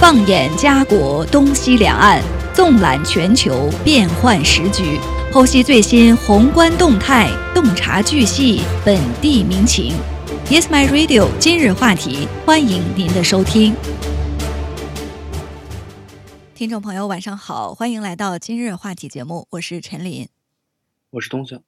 放眼家国东西两岸，纵览全球变幻时局，剖析最新宏观动态，洞察巨细本地民情。Yes My Radio 今日话题，欢迎您的收听。听众朋友晚上好，欢迎来到今日话题节目，我是陈琳。我是东晓。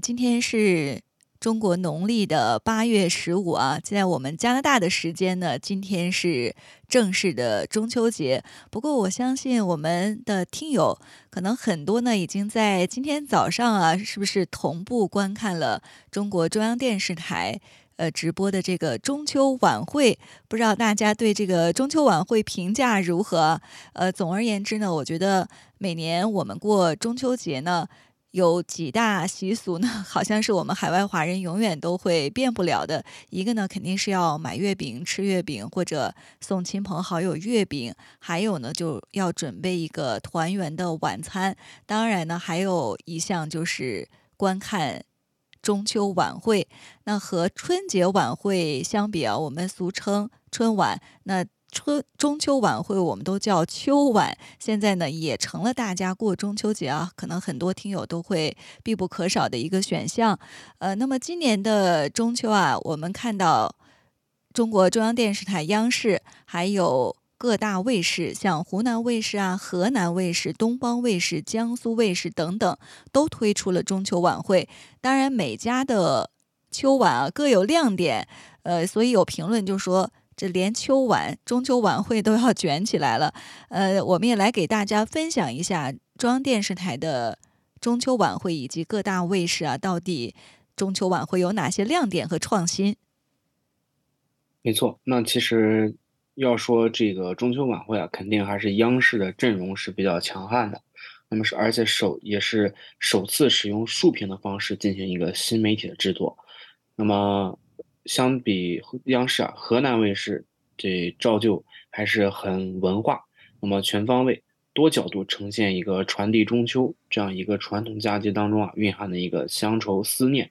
今天是中国农历的8月15啊，在我们加拿大的时间呢，今天是正式的中秋节。不过我相信我们的听友可能很多呢，已经在今天早上啊，是不是同步观看了中国中央电视台直播的这个中秋晚会？不知道大家对这个中秋晚会评价如何？总而言之呢，我觉得每年我们过中秋节呢，有几大习俗呢，好像是我们海外华人永远都会变不了的。一个呢，肯定是要买月饼、吃月饼，或者送亲朋好友月饼。还有呢，就要准备一个团圆的晚餐。当然呢，还有一项就是观看中秋晚会。那和春节晚会相比啊，我们俗称春晚，那中秋晚会我们都叫秋晚，现在呢也成了大家过中秋节啊，可能很多听友都会必不可少的一个选项。那么今年的中秋啊，我们看到中国中央电视台、央视还有各大卫视，像湖南卫视啊、河南卫视、东方卫视、江苏卫视等等，都推出了中秋晚会。当然每家的秋晚啊各有亮点，所以有评论就说，这连秋晚、中秋晚会都要卷起来了。我们也来给大家分享一下中央电视台的中秋晚会以及各大卫视啊，到底中秋晚会有哪些亮点和创新？没错，那其实要说这个中秋晚会啊，肯定还是央视的阵容是比较强悍的。那么是而且也是首次使用竖屏的方式进行一个新媒体的制作。那么相比央视啊，河南卫视这照旧还是很文化，那么全方位多角度呈现一个传递中秋这样一个传统佳节当中啊蕴含的一个乡愁思念、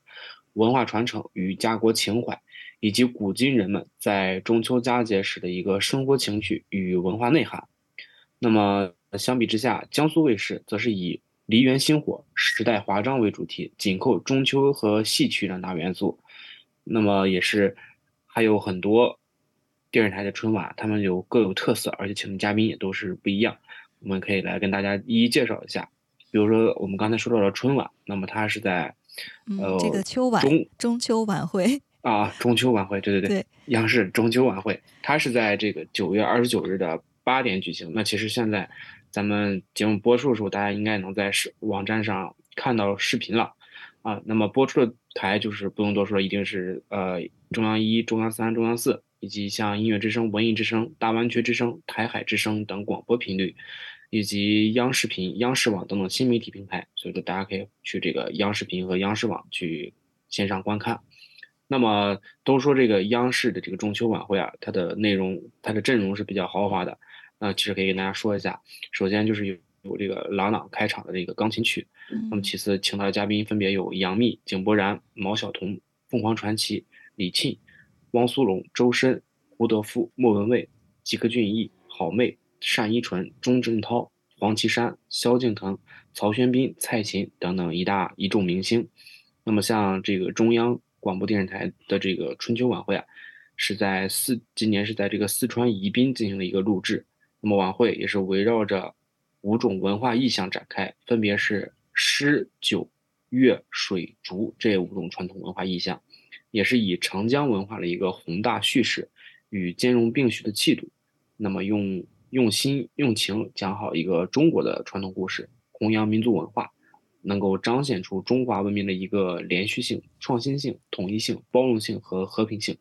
文化传承与家国情怀，以及古今人们在中秋佳节时的一个生活情趣与文化内涵。那么相比之下，江苏卫视则是以梨园星火、时代华章为主题，紧扣中秋和戏曲两大元素。那么也是还有很多电视台的春晚，他们有各有特色，而且请的嘉宾也都是不一样，我们可以来跟大家一一介绍一下。比如说我们刚才说到了春晚，那么它是在这个秋晚中秋晚会啊，中秋晚会，对，央视中秋晚会，它是在这个9月29日的8点举行。那其实现在咱们节目播出的时候，大家应该能在网站上看到视频了啊。那么播出的台就是不用多说，一定是中央1、中央3、中央4，以及像音乐之声、文艺之声、大湾区之声、台海之声等广播频率，以及央视频、央视网等等新媒体平台。所以说大家可以去这个央视频和央视网去线上观看。那么都说这个央视的这个中秋晚会啊，它的内容、它的阵容是比较豪华的。那其实可以跟大家说一下，首先就是有这个朗朗开场的这个钢琴曲，那么其次请到的嘉宾分别有杨幂、井柏然、毛晓彤、凤凰传奇、李沁、汪苏泷、周深、胡德夫、莫文蔚、吉克隽逸、郝蕾、单依纯、钟镇涛、黄绮珊、萧敬腾、曹轩宾、蔡琴等等一众明星。那么像这个中央广播电视台的这个春秋晚会啊，是在今年是在这个四川宜宾进行了一个录制。那么晚会也是围绕着5种文化意象展开，分别是诗、酒、乐、水、竹这5种传统文化意象，也是以长江文化的一个宏大叙事与兼容并蓄的气度，那么用心用情讲好一个中国的传统故事，弘扬民族文化，能够彰显出中华文明的一个连续性、创新性、统一性、包容性和和平性。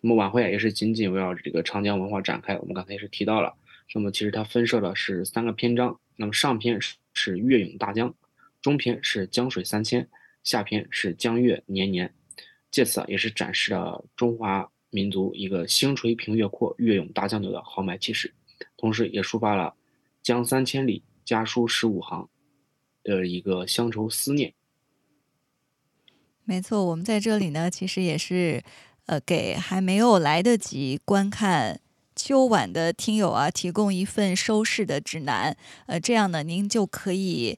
那么晚会也是紧紧围绕着这个长江文化展开，我们刚才也是提到了。那么其实它分设的是3个篇章，那么上篇是月涌大江，中篇是江水三千，下篇是江月年年。借此也是展示了中华民族一个星垂平月阔、月涌大江流的豪迈气势，同时也抒发了江3000里，家书15行的一个乡愁思念。没错，我们在这里呢，其实也是给还没有来得及观看秋晚的听友啊提供一份收视的指南，这样呢您就可以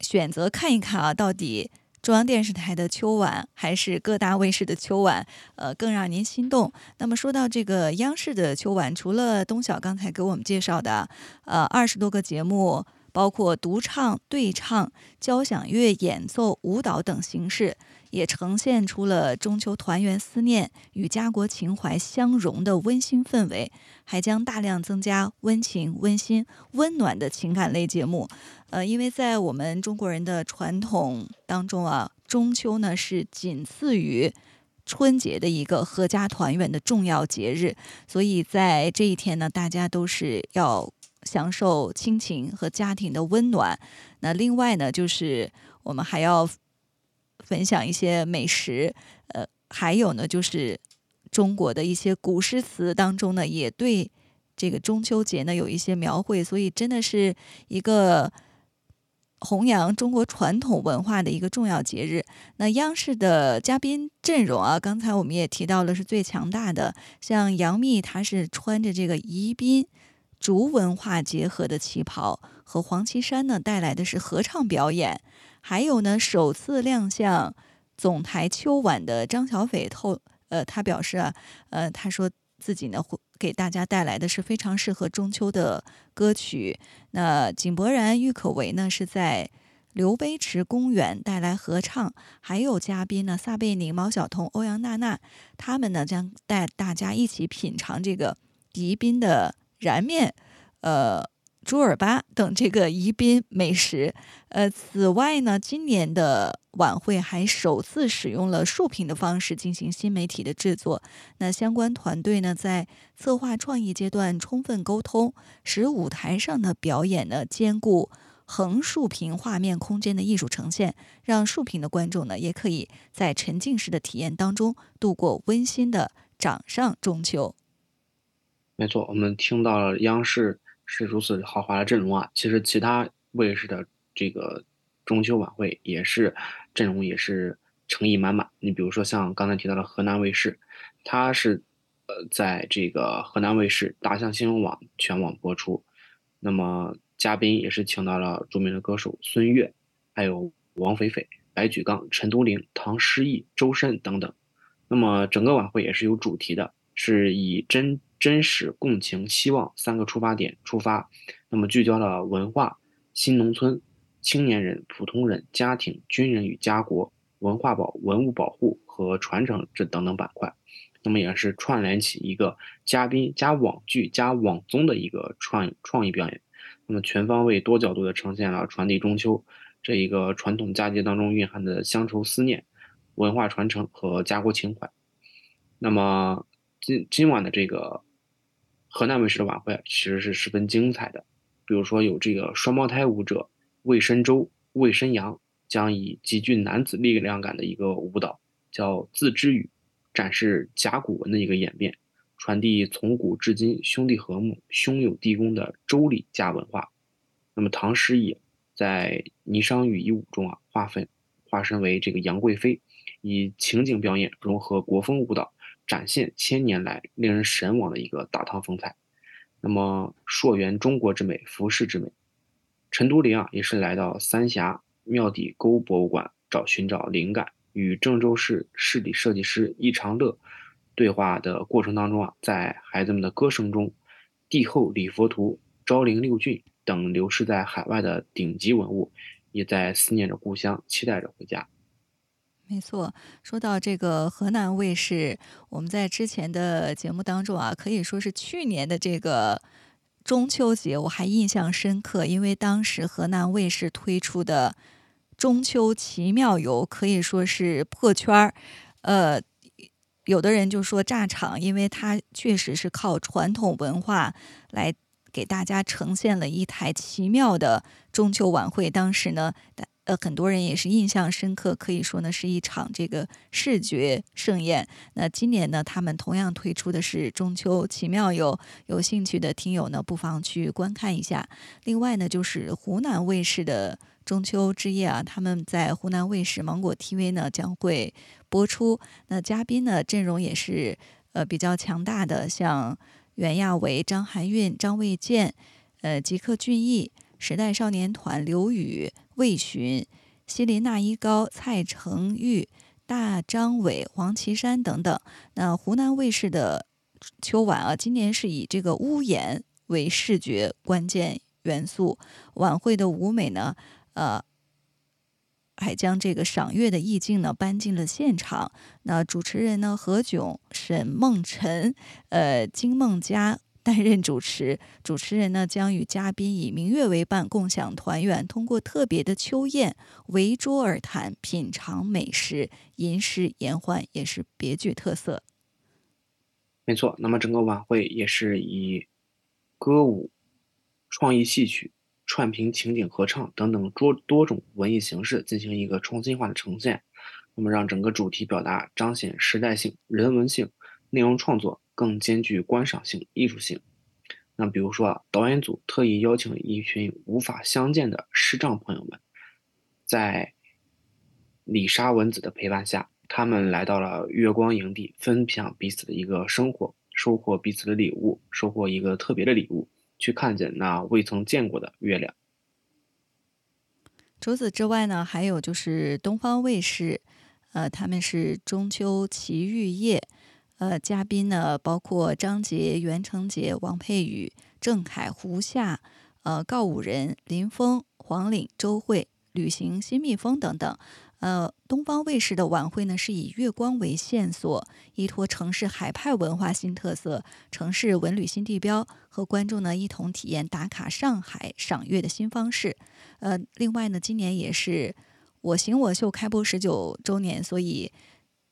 选择看一看啊，到底中央电视台的秋晚还是各大卫视的秋晚，更让您心动。那么说到这个央视的秋晚，除了东晓刚才给我们介绍的20多个节目，包括独唱、对唱、交响乐演奏、舞蹈等形式，也呈现出了中秋团圆思念与家国情怀相融的温馨氛围，还将大量增加温情、温馨、温暖的情感类节目。因为在我们中国人的传统当中啊，中秋呢是仅次于春节的一个合家团圆的重要节日，所以在这一天呢，大家都是要享受亲情和家庭的温暖。那另外呢，就是我们还要分享一些美食，还有呢，就是中国的一些古诗词当中呢，也对这个中秋节呢有一些描绘，所以真的是一个弘扬中国传统文化的一个重要节日。那央视的嘉宾阵容啊，刚才我们也提到了是最强大的，像杨幂，她是穿着这个宜宾竹文化结合的旗袍，和黄绮珊呢带来的是合唱表演，还有呢首次亮相总台秋晚的张小斐他表示啊，他说自己呢会给大家带来的是非常适合中秋的歌曲。那井柏然、郁可唯呢是在刘碑池公园带来合唱，还有嘉宾呢撒贝宁、毛晓彤、欧阳娜娜，他们呢将带大家一起品尝这个宜宾的燃面、猪耳巴等这个宜宾美食。此外呢，今年的晚会还首次使用了竖屏的方式进行新媒体的制作。那相关团队呢，在策划创意阶段充分沟通，使舞台上的表演呢兼顾横竖屏画面空间的艺术呈现，让竖屏的观众呢也可以在沉浸式的体验当中度过温馨的掌上中秋。没错，我们听到了央视是如此豪华的阵容啊，其实其他卫视的这个中秋晚会也是阵容也是诚意满满。你比如说像刚才提到的河南卫视，它是在这个河南卫视大象新闻网全网播出，那么嘉宾也是请到了著名的歌手孙悦，还有王菲菲、白举纲、陈都灵、唐诗逸、周深等等。那么整个晚会也是有主题的，是以真实、共情、希望三个出发点出发，那么聚焦了文化、新农村、青年人、普通人、家庭、军人与家国、文化保、文物保护和传承这等等板块，那么也是串联起一个嘉宾加网剧加网综的一个创意表演，那么全方位多角度的呈现了传递中秋这一个传统佳节当中蕴含的乡愁思念、文化传承和家国情怀。那么今晚的这个河南卫视的晚会其实是十分精彩的，比如说有这个双胞胎舞者魏申洲、魏申阳将以极具男子力量感的一个舞蹈叫自知语，展示甲骨文的一个演变，传递从古至今兄弟和睦、兄友弟恭的周礼家文化。那么唐诗逸在霓裳羽衣舞中啊，化身为这个杨贵妃，以情景表演融合国风舞蹈，展现千年来令人神往的一个大唐风采。那么溯源中国之美、服饰之美，陈都灵啊也是来到三峡庙底沟博物馆寻找灵感，与郑州市市里设计师易长乐对话的过程当中啊，在孩子们的歌声中，帝后、礼佛图、昭陵六骏等流失在海外的顶级文物也在思念着故乡，期待着回家。没错，说到这个河南卫视，我们在之前的节目当中啊，可以说是去年的这个中秋节我还印象深刻，因为当时河南卫视推出的中秋奇妙游可以说是破圈，有的人就说炸场，因为它确实是靠传统文化来给大家呈现了一台奇妙的中秋晚会。当时呢很多人也是印象深刻，可以说呢是一场这个视觉盛宴。那今年呢，他们同样推出的是中秋奇妙游，有兴趣的听友呢，不妨去观看一下。另外呢，就是湖南卫视的中秋之夜啊，他们在湖南卫视芒果 TV 呢将会播出。那嘉宾呢阵容也是比较强大的，像袁娅维、张含韵、张卫健、吉克隽逸、时代少年团刘宇、魏巡、西林纳依高、蔡成玉、大张伟、王岐山等等。那湖南卫视的秋晚啊，今年是以这个屋檐为视觉关键元素，晚会的舞美呢，还将这个赏月的意境呢搬进了现场。那主持人呢，何炅、沈梦辰、金梦佳担任主持。主持人呢将与嘉宾以明月为伴，共享团圆，通过特别的秋宴围桌而谈，品尝美食，吟诗言欢，也是别具特色。没错，那么整个晚会也是以歌舞、创意戏曲、串评情景合唱等等多种文艺形式进行一个创新化的呈现，那么让整个主题表达彰显时代性、人文性，内容创作更兼具观赏性、艺术性。那比如说啊，导演组特意邀请一群无法相见的视障朋友们，在李沙文子的陪伴下，他们来到了月光营地，分享彼此的一个生活，收获彼此的礼物，收获一个特别的礼物，去看见那未曾见过的月亮。除此之外呢，还有就是东方卫视，他们是中秋奇遇夜，嘉宾呢包括张杰、袁成杰、王佩宇、郑恺、胡夏、告五人、林峰、黄岭、周慧、旅行新蜜蜂等等。东方卫视的晚会呢，是以月光为线索，依托城市海派文化新特色、城市文旅新地标，和观众呢一同体验打卡上海、赏月的新方式。另外呢，今年也是我行我秀开播19周年，所以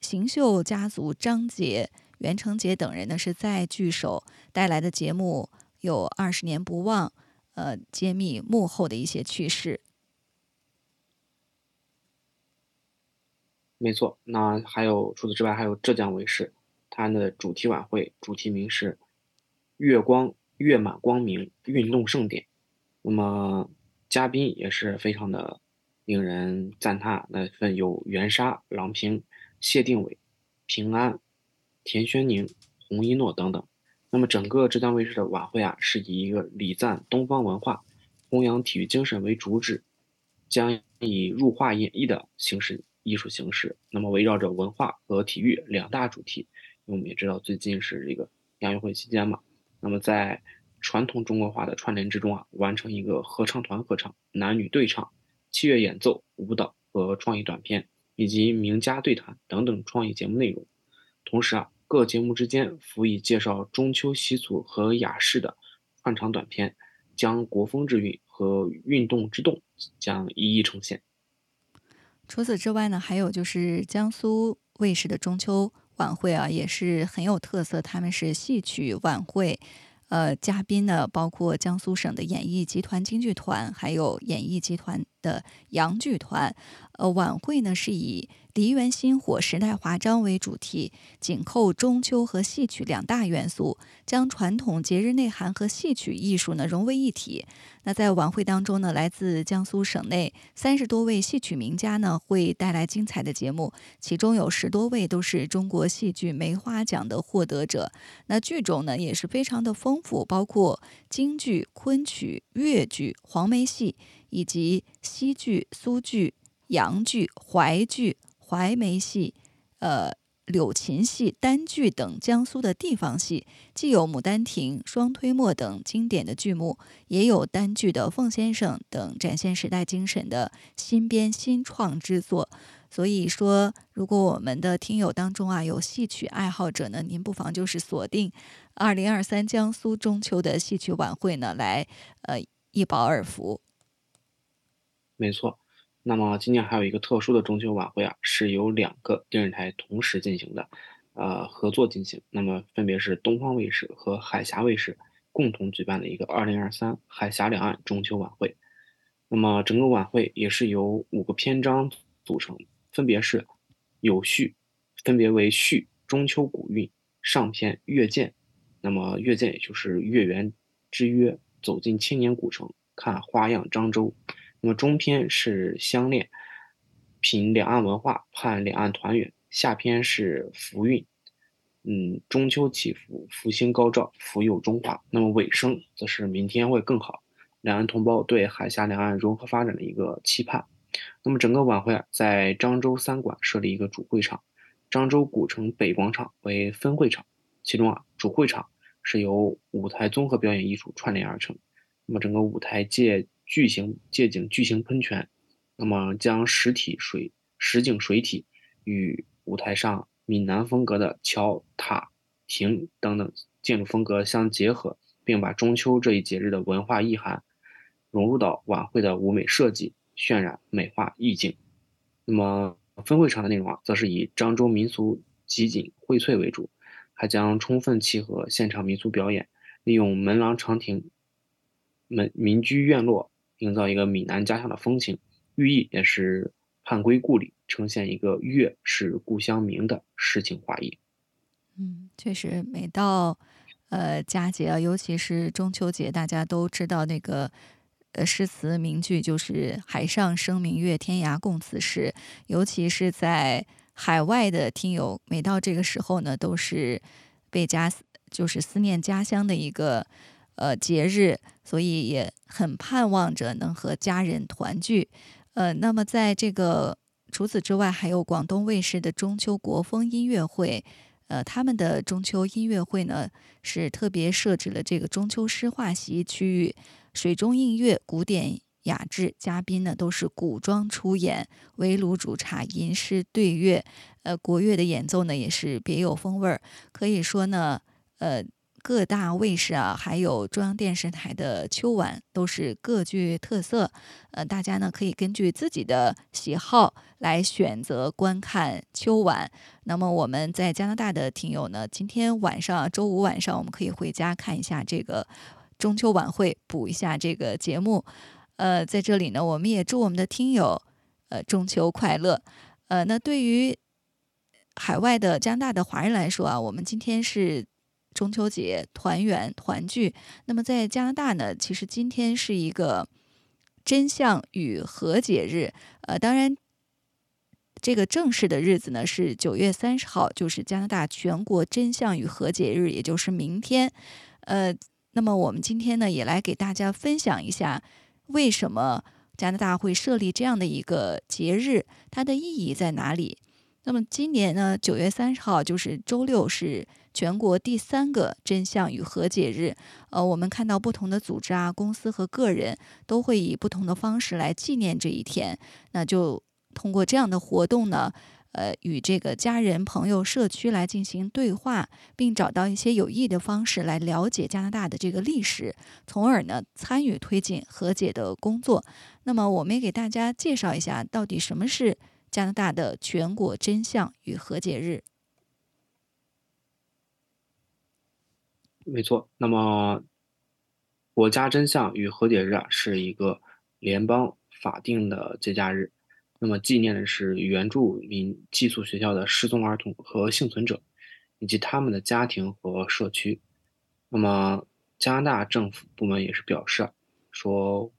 行秀家族张杰、袁成杰等人呢是再聚首，带来的节目有20年不忘，揭秘幕后的一些趣事。没错，那还有除此之外，还有浙江卫视，它的主题晚会主题名是月满光明运动盛典。那么嘉宾也是非常的令人赞叹，那份有袁莎、郎平、谢定伟、平安、田轩宁、洪一诺等等。那么整个浙江卫视的晚会啊，是以一个礼赞东方文化、弘扬体育精神为主旨，将以入画演绎的艺术形式，那么围绕着文化和体育两大主题。因为我们也知道最近是这个亚运会期间嘛，那么在传统中国化的串联之中啊，完成一个合唱团合唱、男女对唱、器乐演奏、舞蹈和创意短片以及名家对谈等等创意节目内容。同时啊，各节目之间辅以介绍中秋习俗和雅事的串场短片，将国风之韵和运动之动将一一呈现。除此之外呢，还有就是江苏卫视的中秋晚会啊，也是很有特色。他们是戏曲晚会，嘉宾呢包括江苏省的演艺集团京剧团，还有演艺集团的杨剧团。晚会呢是以梨园新火、时代华章为主题，紧扣中秋和戏曲两大元素，将传统节日内涵和戏曲艺术呢融为一体。那在晚会当中呢，来自江苏省内30多位戏曲名家呢会带来精彩的节目，其中有10多位都是中国戏剧梅花奖的获得者。那剧种呢也是非常的丰富，包括京剧、昆曲、越剧、黄梅戏，以及西剧、苏剧、洋剧、淮剧、淮梅戏、柳琴戏、儋剧等江苏的地方戏，既有《牡丹亭》《双推磨》等经典的剧目，也有儋剧的《凤先生》等展现时代精神的新编新创之作。所以说，如果我们的听友当中啊有戏曲爱好者呢，您不妨就是锁定2023江苏中秋的戏曲晚会呢，来一饱耳福。没错。那么今年还有一个特殊的中秋晚会啊，是由2个电视台同时进行的，合作进行。那么分别是东方卫视和海峡卫视共同举办的一个2023海峡两岸中秋晚会。那么整个晚会也是由5个篇章组成，分别是有序，分别为序中秋古韵、上篇月见，那么月见也就是月圆之约，走进千年古城，看花样漳州。那么中篇是相恋，品两岸文化，盼两岸团圆。下篇是福运，中秋祈福，福星高照，福佑中华。那么尾声则是明天会更好，两岸同胞对海峡两岸融合发展的一个期盼。那么整个晚会在漳州三馆设立一个主会场，漳州古城北广场为分会场，其中主会场是由舞台综合表演艺术串联而成。那么整个舞台借景巨型喷泉，那么将实景水体与舞台上闽南风格的桥塔亭等等建筑风格相结合，并把中秋这一节日的文化意涵融入到晚会的舞美设计，渲染美化意境。那么分会场的内容则是以漳州民俗集锦荟萃为主，还将充分契合现场民俗表演，利用门廊长亭、民居院落，营造一个闽南家乡的风情，寓意也是盼归故里，呈现一个月是故乡明的诗情画意。确实每到佳节，尤其是中秋节，大家都知道那个诗词名句就是海上生明月，天涯共此时。尤其是在海外的听友，每到这个时候呢，都是就是思念家乡的一个节日，所以也很盼望着能和家人团聚。那么在这个除此之外，还有广东卫视的中秋国风音乐会。他们的中秋音乐会呢，是特别设置了这个中秋诗画席区域，水中映月，古典雅致，嘉宾呢都是古装出演，围炉煮茶，吟诗对月，国乐的演奏呢也是别有风味。可以说呢，各大卫视还有中央电视台的秋晚都是各具特色。大家呢可以根据自己的喜好来选择观看秋晚。那么我们在加拿大的听友呢，今天晚上周五晚上我们可以回家看一下这个中秋晚会，补一下这个节目。在这里呢，我们也祝我们的听友中秋快乐。那对于海外的加拿大的华人来说我们今天是中秋节团圆团聚。那么在加拿大呢，其实今天是一个真相与和解日。当然这个正式的日子呢是9月30号，就是加拿大全国真相与和解日，也就是明天。那么我们今天呢也来给大家分享一下为什么加拿大会设立这样的一个节日，它的意义在哪里。那么今年呢9月30号就是周六，是全国第3个真相与和解日。我们看到不同的组织公司和个人都会以不同的方式来纪念这一天。那就通过这样的活动呢，与这个家人、朋友、社区来进行对话，并找到一些有益的方式来了解加拿大的这个历史，从而呢参与推进和解的工作。那么我们也给大家介绍一下到底什么是加拿大的全国真相与和解日。没错，那么国家真相与和解日是一个联邦法定的节假日，那么纪念的是原住民寄宿学校的失踪儿童和幸存者以及他们的家庭和社区。那么加拿大政府部门也是表示说，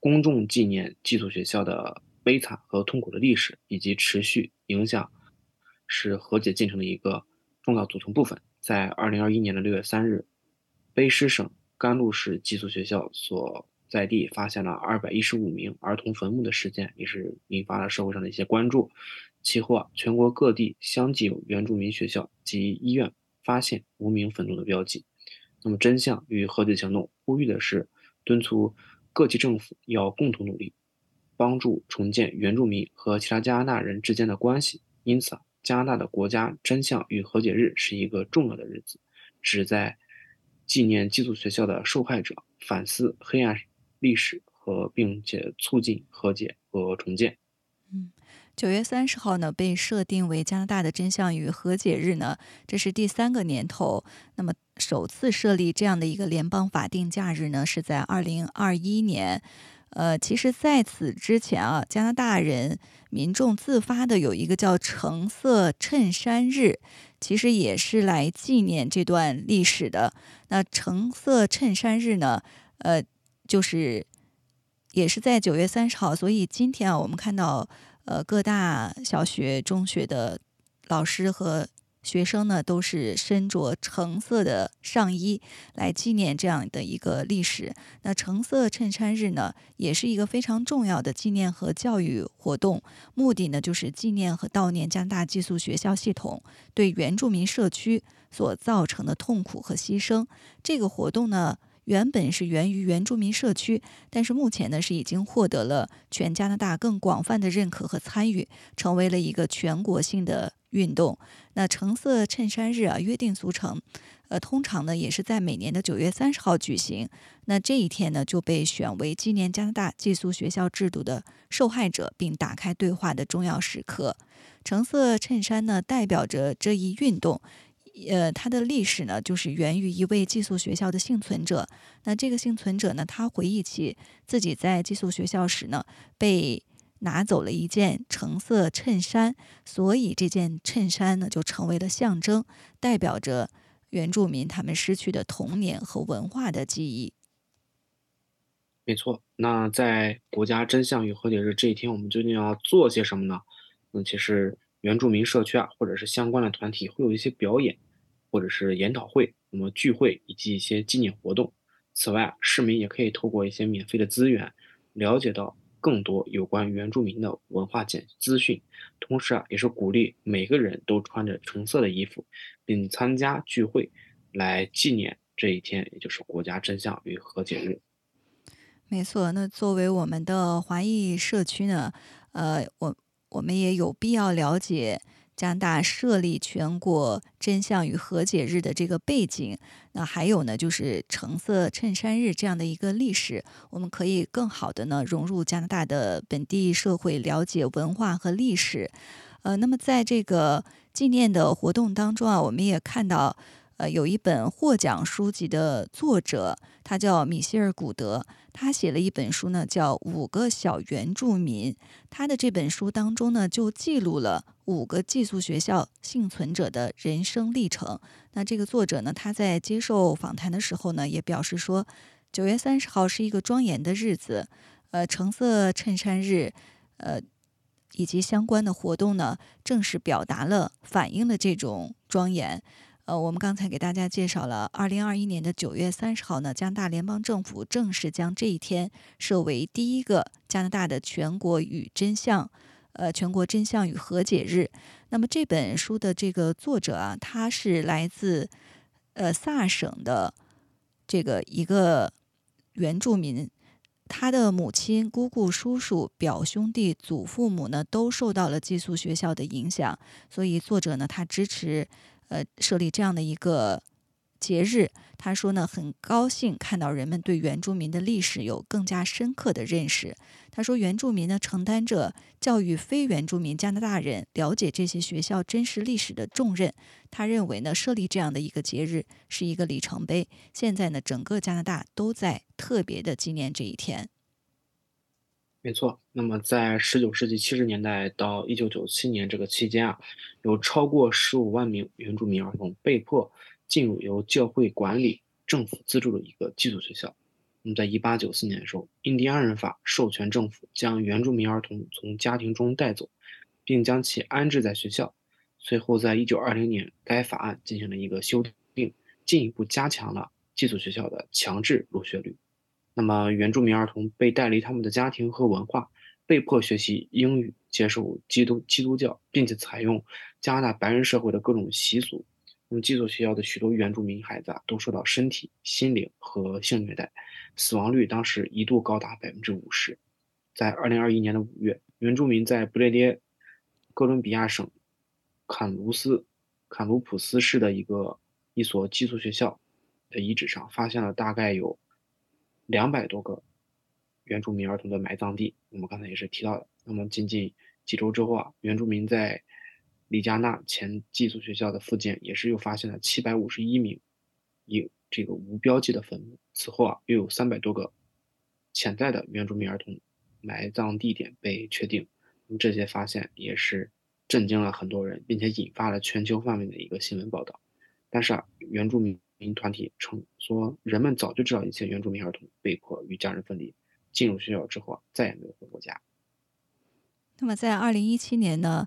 公众纪念寄宿学校的悲惨和痛苦的历史以及持续影响，是和解进程的一个重要组成部分。在2021年的6月3日，卑诗省甘露市寄宿学校所在地发现了215名儿童坟墓的事件，也是引发了社会上的一些关注。其后全国各地相继有原住民学校及医院发现无名坟墓的标记。那么真相与和解行动呼吁的是，敦促各级政府要共同努力，帮助重建原住民和其他加拿大人之间的关系。因此加拿大的国家真相与和解日是一个重要的日子，旨在纪念寄宿学校的受害者，反思黑暗历史和并且促进和解和重建。9月30号呢被设定为加拿大的真相与和解日呢，这是第3个年头。那么首次设立这样的一个联邦法定假日呢是在2021年。其实在此之前加拿大人民众自发的有一个叫橙色衬衫日，其实也是来纪念这段历史的。那橙色衬衫日呢，就是也是在9月30号，所以今天我们看到各大小学、中学的老师和学生呢都是身着橙色的上衣来纪念这样的一个历史。那橙色衬衫日呢也是一个非常重要的纪念和教育活动，目的呢就是纪念和悼念加拿大寄宿学校系统对原住民社区所造成的痛苦和牺牲。这个活动呢原本是源于原住民社区，但是目前呢是已经获得了全加拿大更广泛的认可和参与，成为了一个全国性的运动。那橙色衬衫日啊，约定俗成，通常呢也是在每年的9月30号举行。那这一天呢就被选为纪念加拿大寄宿学校制度的受害者并打开对话的重要时刻。橙色衬衫呢代表着这一运动。它的历史呢就是源于一位寄宿学校的幸存者。那这个幸存者呢，他回忆起自己在寄宿学校时呢被拿走了一件橙色衬衫，所以这件衬衫呢就成为了象征，代表着原住民他们失去的童年和文化的记忆。没错，那在国家真相与和解日这一天，我们究竟要做些什么呢？那其实原住民社区啊，或者是相关的团体会有一些表演，或者是研讨会、那么聚会以及一些纪念活动。此外啊，市民也可以透过一些免费的资源，了解到更多有关原住民的文化资讯。同时啊，也是鼓励每个人都穿着橙色的衣服，并参加聚会，来纪念这一天，也就是国家真相与和解日。没错，那作为我们的华裔社区呢，我们也有必要了解加拿大设立全国真相与和解日的这个背景，那还有呢就是橙色衬衫日这样的一个历史，我们可以更好的呢融入加拿大的本地社会，了解文化和历史。那么在这个纪念的活动当中啊，我们也看到有一本获奖书籍的作者，他叫米歇尔·古德，他写了一本书呢，叫《5个小原住民》。他的这本书当中呢，就记录了5个寄宿学校幸存者的人生历程。那这个作者呢，他在接受访谈的时候呢，也表示说，9月30号是一个庄严的日子，橙色衬衫日，以及相关的活动呢，正是反映了这种庄严。我们刚才给大家介绍了2021年的9月30号呢，加拿大联邦政府正式将这一天设为第一个加拿大的全国真相与和解日。那么这本书的这个作者啊，他是来自萨省的这个一个原住民，他的母亲、姑姑、叔叔、表兄弟、祖父母呢，都受到了寄宿学校的影响，所以作者呢，他支持设立这样的一个节日。他说呢，很高兴看到人们对原住民的历史有更加深刻的认识。他说，原住民呢承担着教育非原住民加拿大人了解这些学校真实历史的重任。他认为呢，设立这样的一个节日是一个里程碑。现在呢，整个加拿大都在特别的纪念这一天。没错，那么在19世纪70年代到1997年这个期间啊，有超过15万名原住民儿童被迫进入由教会管理、政府资助的一个寄宿学校。那么在1894年的时候，印第安人法授权政府将原住民儿童从家庭中带走，并将其安置在学校。随后在1920年，该法案进行了一个修订，进一步加强了寄宿学校的强制入学率。那么原住民儿童被带离他们的家庭和文化，被迫学习英语，接受基督教，并且采用加拿大白人社会的各种习俗。那么寄宿学校的许多原住民孩子啊，都受到身体、心灵和性虐待，死亡率当时一度高达50%。在2021年的5月，原住民在不列颠哥伦比亚省坎卢普斯市的一所寄宿学校的遗址上，发现了大概有200多个原住民儿童的埋葬地，我们刚才也是提到的。那么仅几周之后啊，原住民在里加纳前寄宿学校的附近也是又发现了751名这个无标记的坟墓。此后啊，又有300多个潜在的原住民儿童埋葬地点被确定。这些发现也是震惊了很多人，并且引发了全球范围的一个新闻报道。但是啊，原住民团体称说，人们早就知道一些原住民儿童被迫与家人分离，进入学校之后再也没有回过家。那么在2017年呢，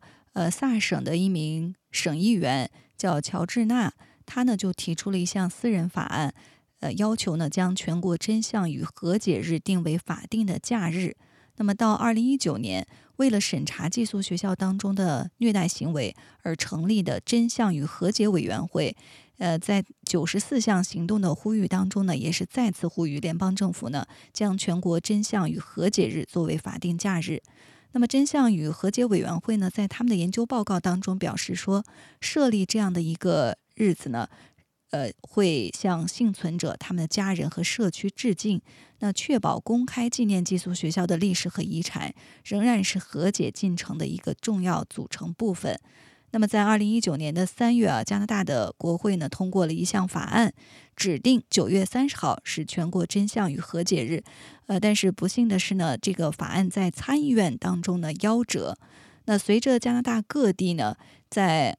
萨省的一名省议员叫乔治纳，他呢就提出了一项私人法案，要求呢将全国真相与和解日定为法定的假日。那么到2019年，为了审查寄宿学校当中的虐待行为而成立的真相与和解委员会，在94项行动的呼吁当中呢，也是再次呼吁联邦政府呢将全国真相与和解日作为法定假日。那么真相与和解委员会呢，在他们的研究报告当中表示说，设立这样的一个日子呢，会向幸存者、他们的家人和社区致敬，那确保公开纪念寄宿学校的历史和遗产，仍然是和解进程的一个重要组成部分。那么在2019年的3月啊，加拿大的国会呢通过了一项法案，指定9月30号是全国真相与和解日。但是不幸的是呢，这个法案在参议院当中呢夭折。那随着加拿大各地呢在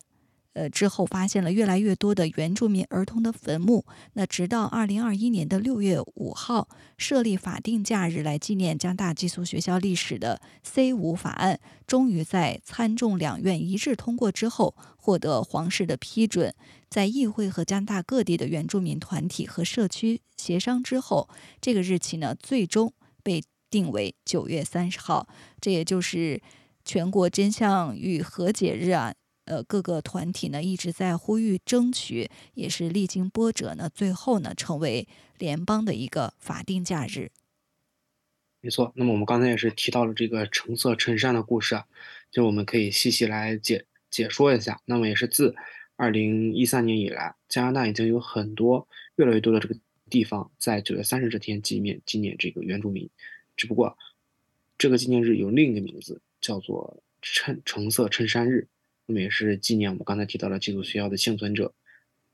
之后发现了越来越多的原住民儿童的坟墓，那直到2021年的6月5号，设立法定假日来纪念加拿大寄宿学校历史的 C5 法案，终于在参众两院一致通过之后，获得皇室的批准，在议会和加拿大各地的原住民团体和社区协商之后，这个日期呢最终被定为9月30号，这也就是全国真相与和解日啊。各个团体呢一直在呼吁争取，也是历经波折呢，最后呢成为联邦的一个法定假日。没错，那么我们刚才也是提到了这个橙色衬衫的故事啊，就我们可以细细来解说一下。那么也是自2013年以来，加拿大已经有很多越来越多的这个地方在9月30这天纪念这个原住民，只不过这个纪念日有另一个名字，叫做橙色衬衫日。那么也是纪念我们刚才提到的寄宿学校的幸存者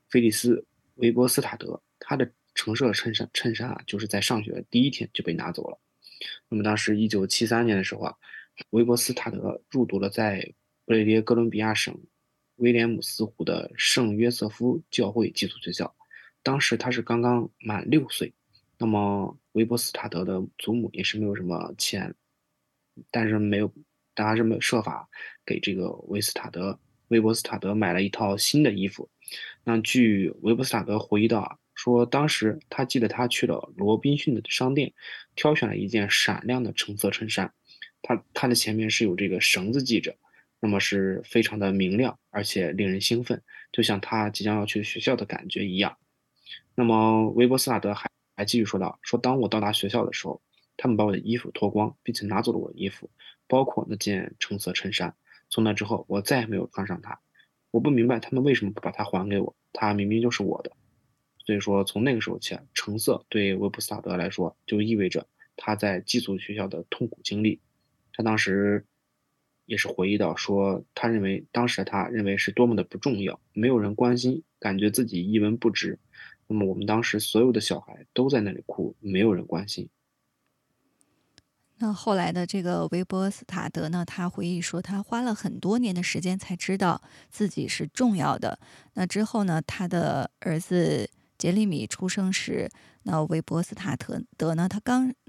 菲利斯·维伯斯塔德，他的橙色衬衫啊，就是在上学的第一天就被拿走了。那么当时1973年的时候啊，维伯斯塔德入读了在不列颠哥伦比亚省威廉姆斯湖的圣约瑟夫教会寄宿学校，当时他是刚刚满6岁。那么维伯斯塔德的祖母也是没有什么钱，但还是设法给这个维伯斯塔德买了一套新的衣服。那据维伯斯塔德回忆到啊，说当时他记得他去了罗宾逊的商店，挑选了一件闪亮的橙色衬衫，它的前面是有这个绳子系着，那么是非常的明亮，而且令人兴奋，就像他即将要去学校的感觉一样。那么维伯斯塔德还继续说到，说当我到达学校的时候，他们把我的衣服脱光，并且拿走了我的衣服，包括那件橙色衬衫。从那之后，我再也没有穿上它。我不明白他们为什么不把它还给我，它明明就是我的。所以说，从那个时候起，橙色对维普斯塔德来说，就意味着他在寄宿学校的痛苦经历。他当时也是回忆到说，当时他认为是多么的不重要，没有人关心，感觉自己一文不值。那么我们当时所有的小孩都在那里哭，没有人关心。那后来的这个维伯斯塔德呢，他回忆说，他花了很多年的时间才知道自己是重要的。那之后呢，他的儿子杰利米出生时，那维伯斯塔德呢，他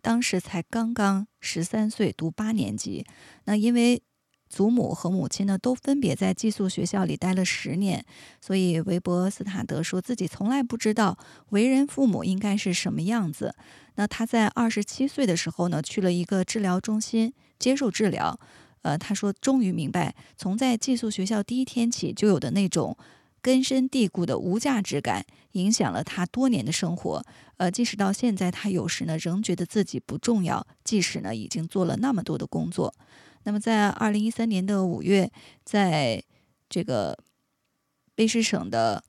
当时才刚13岁，读8年级。那因为祖母和母亲呢，都分别在寄宿学校里待了10年，所以维伯斯塔德说自己从来不知道为人父母应该是什么样子。那他在27岁的时候呢，去了一个治疗中心接受治疗。他说终于明白，从在寄宿学校第一天起就有的那种根深蒂固的无价值感，影响了他多年的生活。即使到现在，他有时呢仍觉得自己不重要，即使呢已经做了那么多的工作。那么在2013年的5月，在这个卑诗省的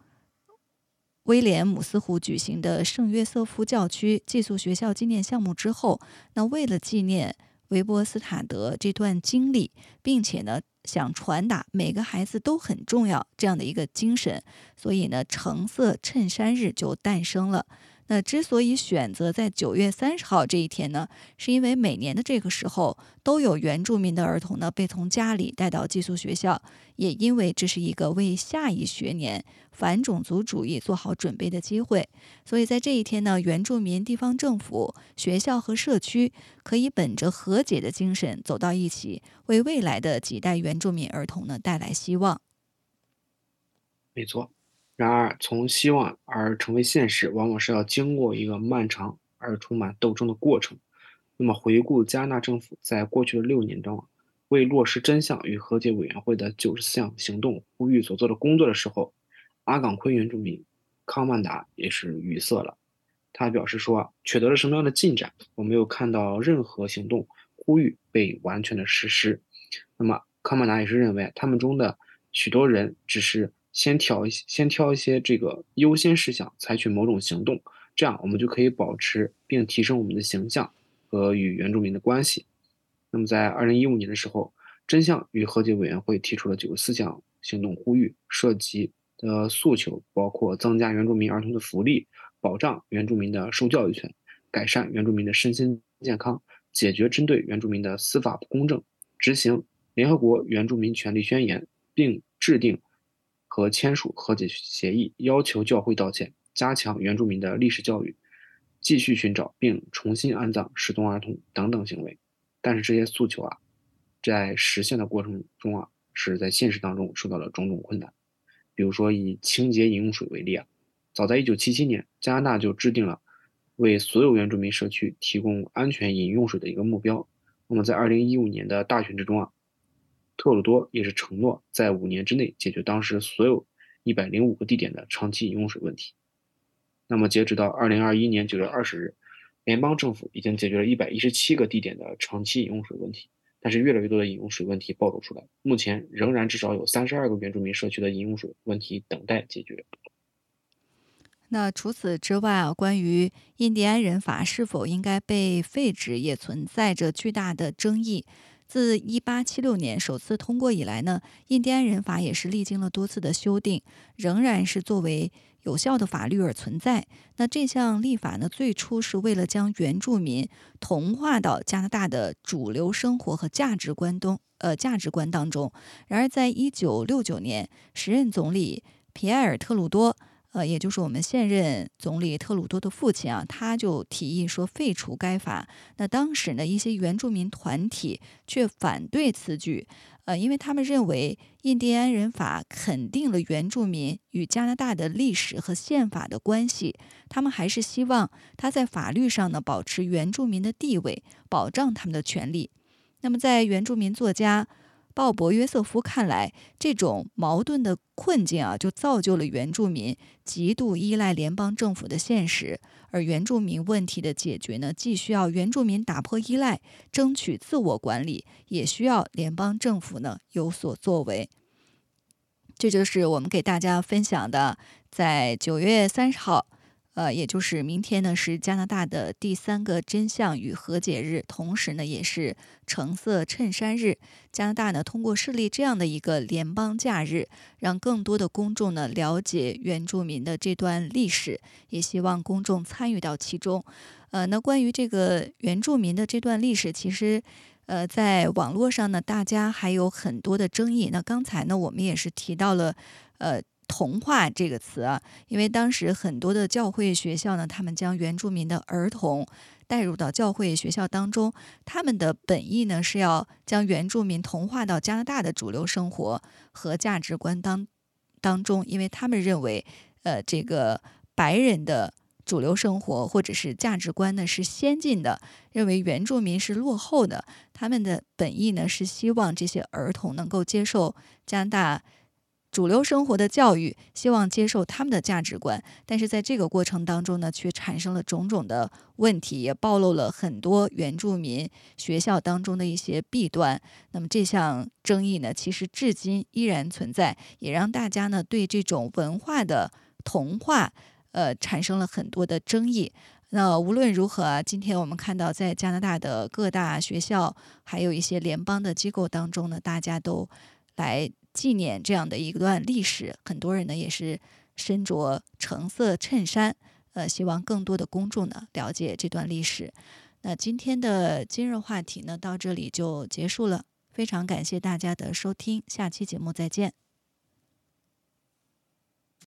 威廉姆斯湖举行的圣约瑟夫教区寄宿学校纪念项目之后，那为了纪念维伯斯塔德这段经历，并且呢想传达每个孩子都很重要这样的一个精神，所以呢橙色衬衫日就诞生了。那之所以选择在9月30号这一天呢，是因为每年的这个时候都有原住民的儿童呢被从家里带到寄宿学校，也因为这是一个为下一学年反种族主义做好准备的机会。所以在这一天呢，原住民、地方政府、学校和社区可以本着和解的精神走到一起，为未来的几代原住民儿童呢带来希望。没错。然而，从希望而成为现实，往往是要经过一个漫长而充满斗争的过程。那么，回顾加拿大政府在过去的6年中，为落实真相与和解委员会的94项行动呼吁所做的工作的时候，阿岗昆原住民康曼达也是语塞了。他表示说，取得了什么样的进展，我没有看到任何行动呼吁被完全的实施。那么康曼达也是认为，他们中的许多人只是先挑一些这个优先事项，采取某种行动，这样我们就可以保持并提升我们的形象和与原住民的关系。那么在2015年的时候，真相与和解委员会提出了94项行动呼吁，涉及的诉求包括增加原住民儿童的福利，保障原住民的受教育权，改善原住民的身心健康，解决针对原住民的司法不公正，执行联合国原住民权利宣言，并制定和签署和解协议，要求教会道歉，加强原住民的历史教育，继续寻找并重新安葬失踪儿童等等行为。但是这些诉求在实现的过程中是在现实当中受到了种种困难。比如说以清洁饮用水为例早在1977年，加拿大就制定了为所有原住民社区提供安全饮用水的一个目标。那么在2015年的大选之中特鲁多也是承诺在5年之内解决当时所有105个地点的长期饮用水问题。那么截止到2021年9月20日联邦政府已经解决了117个地点的长期饮用水问题，但是越来越多的饮用水问题暴露出来，目前仍然至少有32个原住民社区的饮用水问题等待解决。那除此之外关于印第安人法是否应该被废止也存在着巨大的争议。自1876年首次通过以来呢，印第安人法也是历经了多次的修订，仍然是作为有效的法律而存在。那这项立法呢，最初是为了将原住民同化到加拿大的主流生活和价值观当中。然而在1969年时任总理皮埃尔特鲁多也就是我们现任总理特鲁多的父亲他就提议说废除该法。那当时呢，一些原住民团体却反对此举，因为他们认为印第安人法肯定了原住民与加拿大的历史和宪法的关系，他们还是希望他在法律上呢保持原住民的地位，保障他们的权利。那么在原住民作家鲍勃·约瑟夫看来，这种矛盾的困境就造就了原住民极度依赖联邦政府的现实，而原住民问题的解决呢，既需要原住民打破依赖，争取自我管理，也需要联邦政府呢有所作为。这就是我们给大家分享的，在9月30号。也就是明天呢，是加拿大的第3个真相与和解日，同时呢，也是橙色衬衫日。加拿大呢，通过设立这样的一个联邦假日，让更多的公众呢了解原住民的这段历史，也希望公众参与到其中。那关于这个原住民的这段历史，其实在网络上呢，大家还有很多的争议。那刚才呢，我们也是提到了同化这个词因为当时很多的教会学校呢，他们将原住民的儿童带入到教会学校当中，他们的本意呢是要将原住民同化到加拿大的主流生活和价值观当中，因为他们认为这个白人的主流生活或者是价值观呢是先进的，认为原住民是落后的，他们的本意呢是希望这些儿童能够接受加拿大主流生活的教育，希望接受他们的价值观。但是在这个过程当中呢，却产生了种种的问题，也暴露了很多原住民学校当中的一些弊端。那么这项争议呢，其实至今依然存在，也让大家呢对这种文化的同化产生了很多的争议。那无论如何今天我们看到在加拿大的各大学校还有一些联邦的机构当中呢，大家都来纪念这样的一段历史，很多人呢也是身着橙色衬衫，希望更多的公众呢了解这段历史。那今天的今日话题呢到这里就结束了，非常感谢大家的收听，下期节目再见。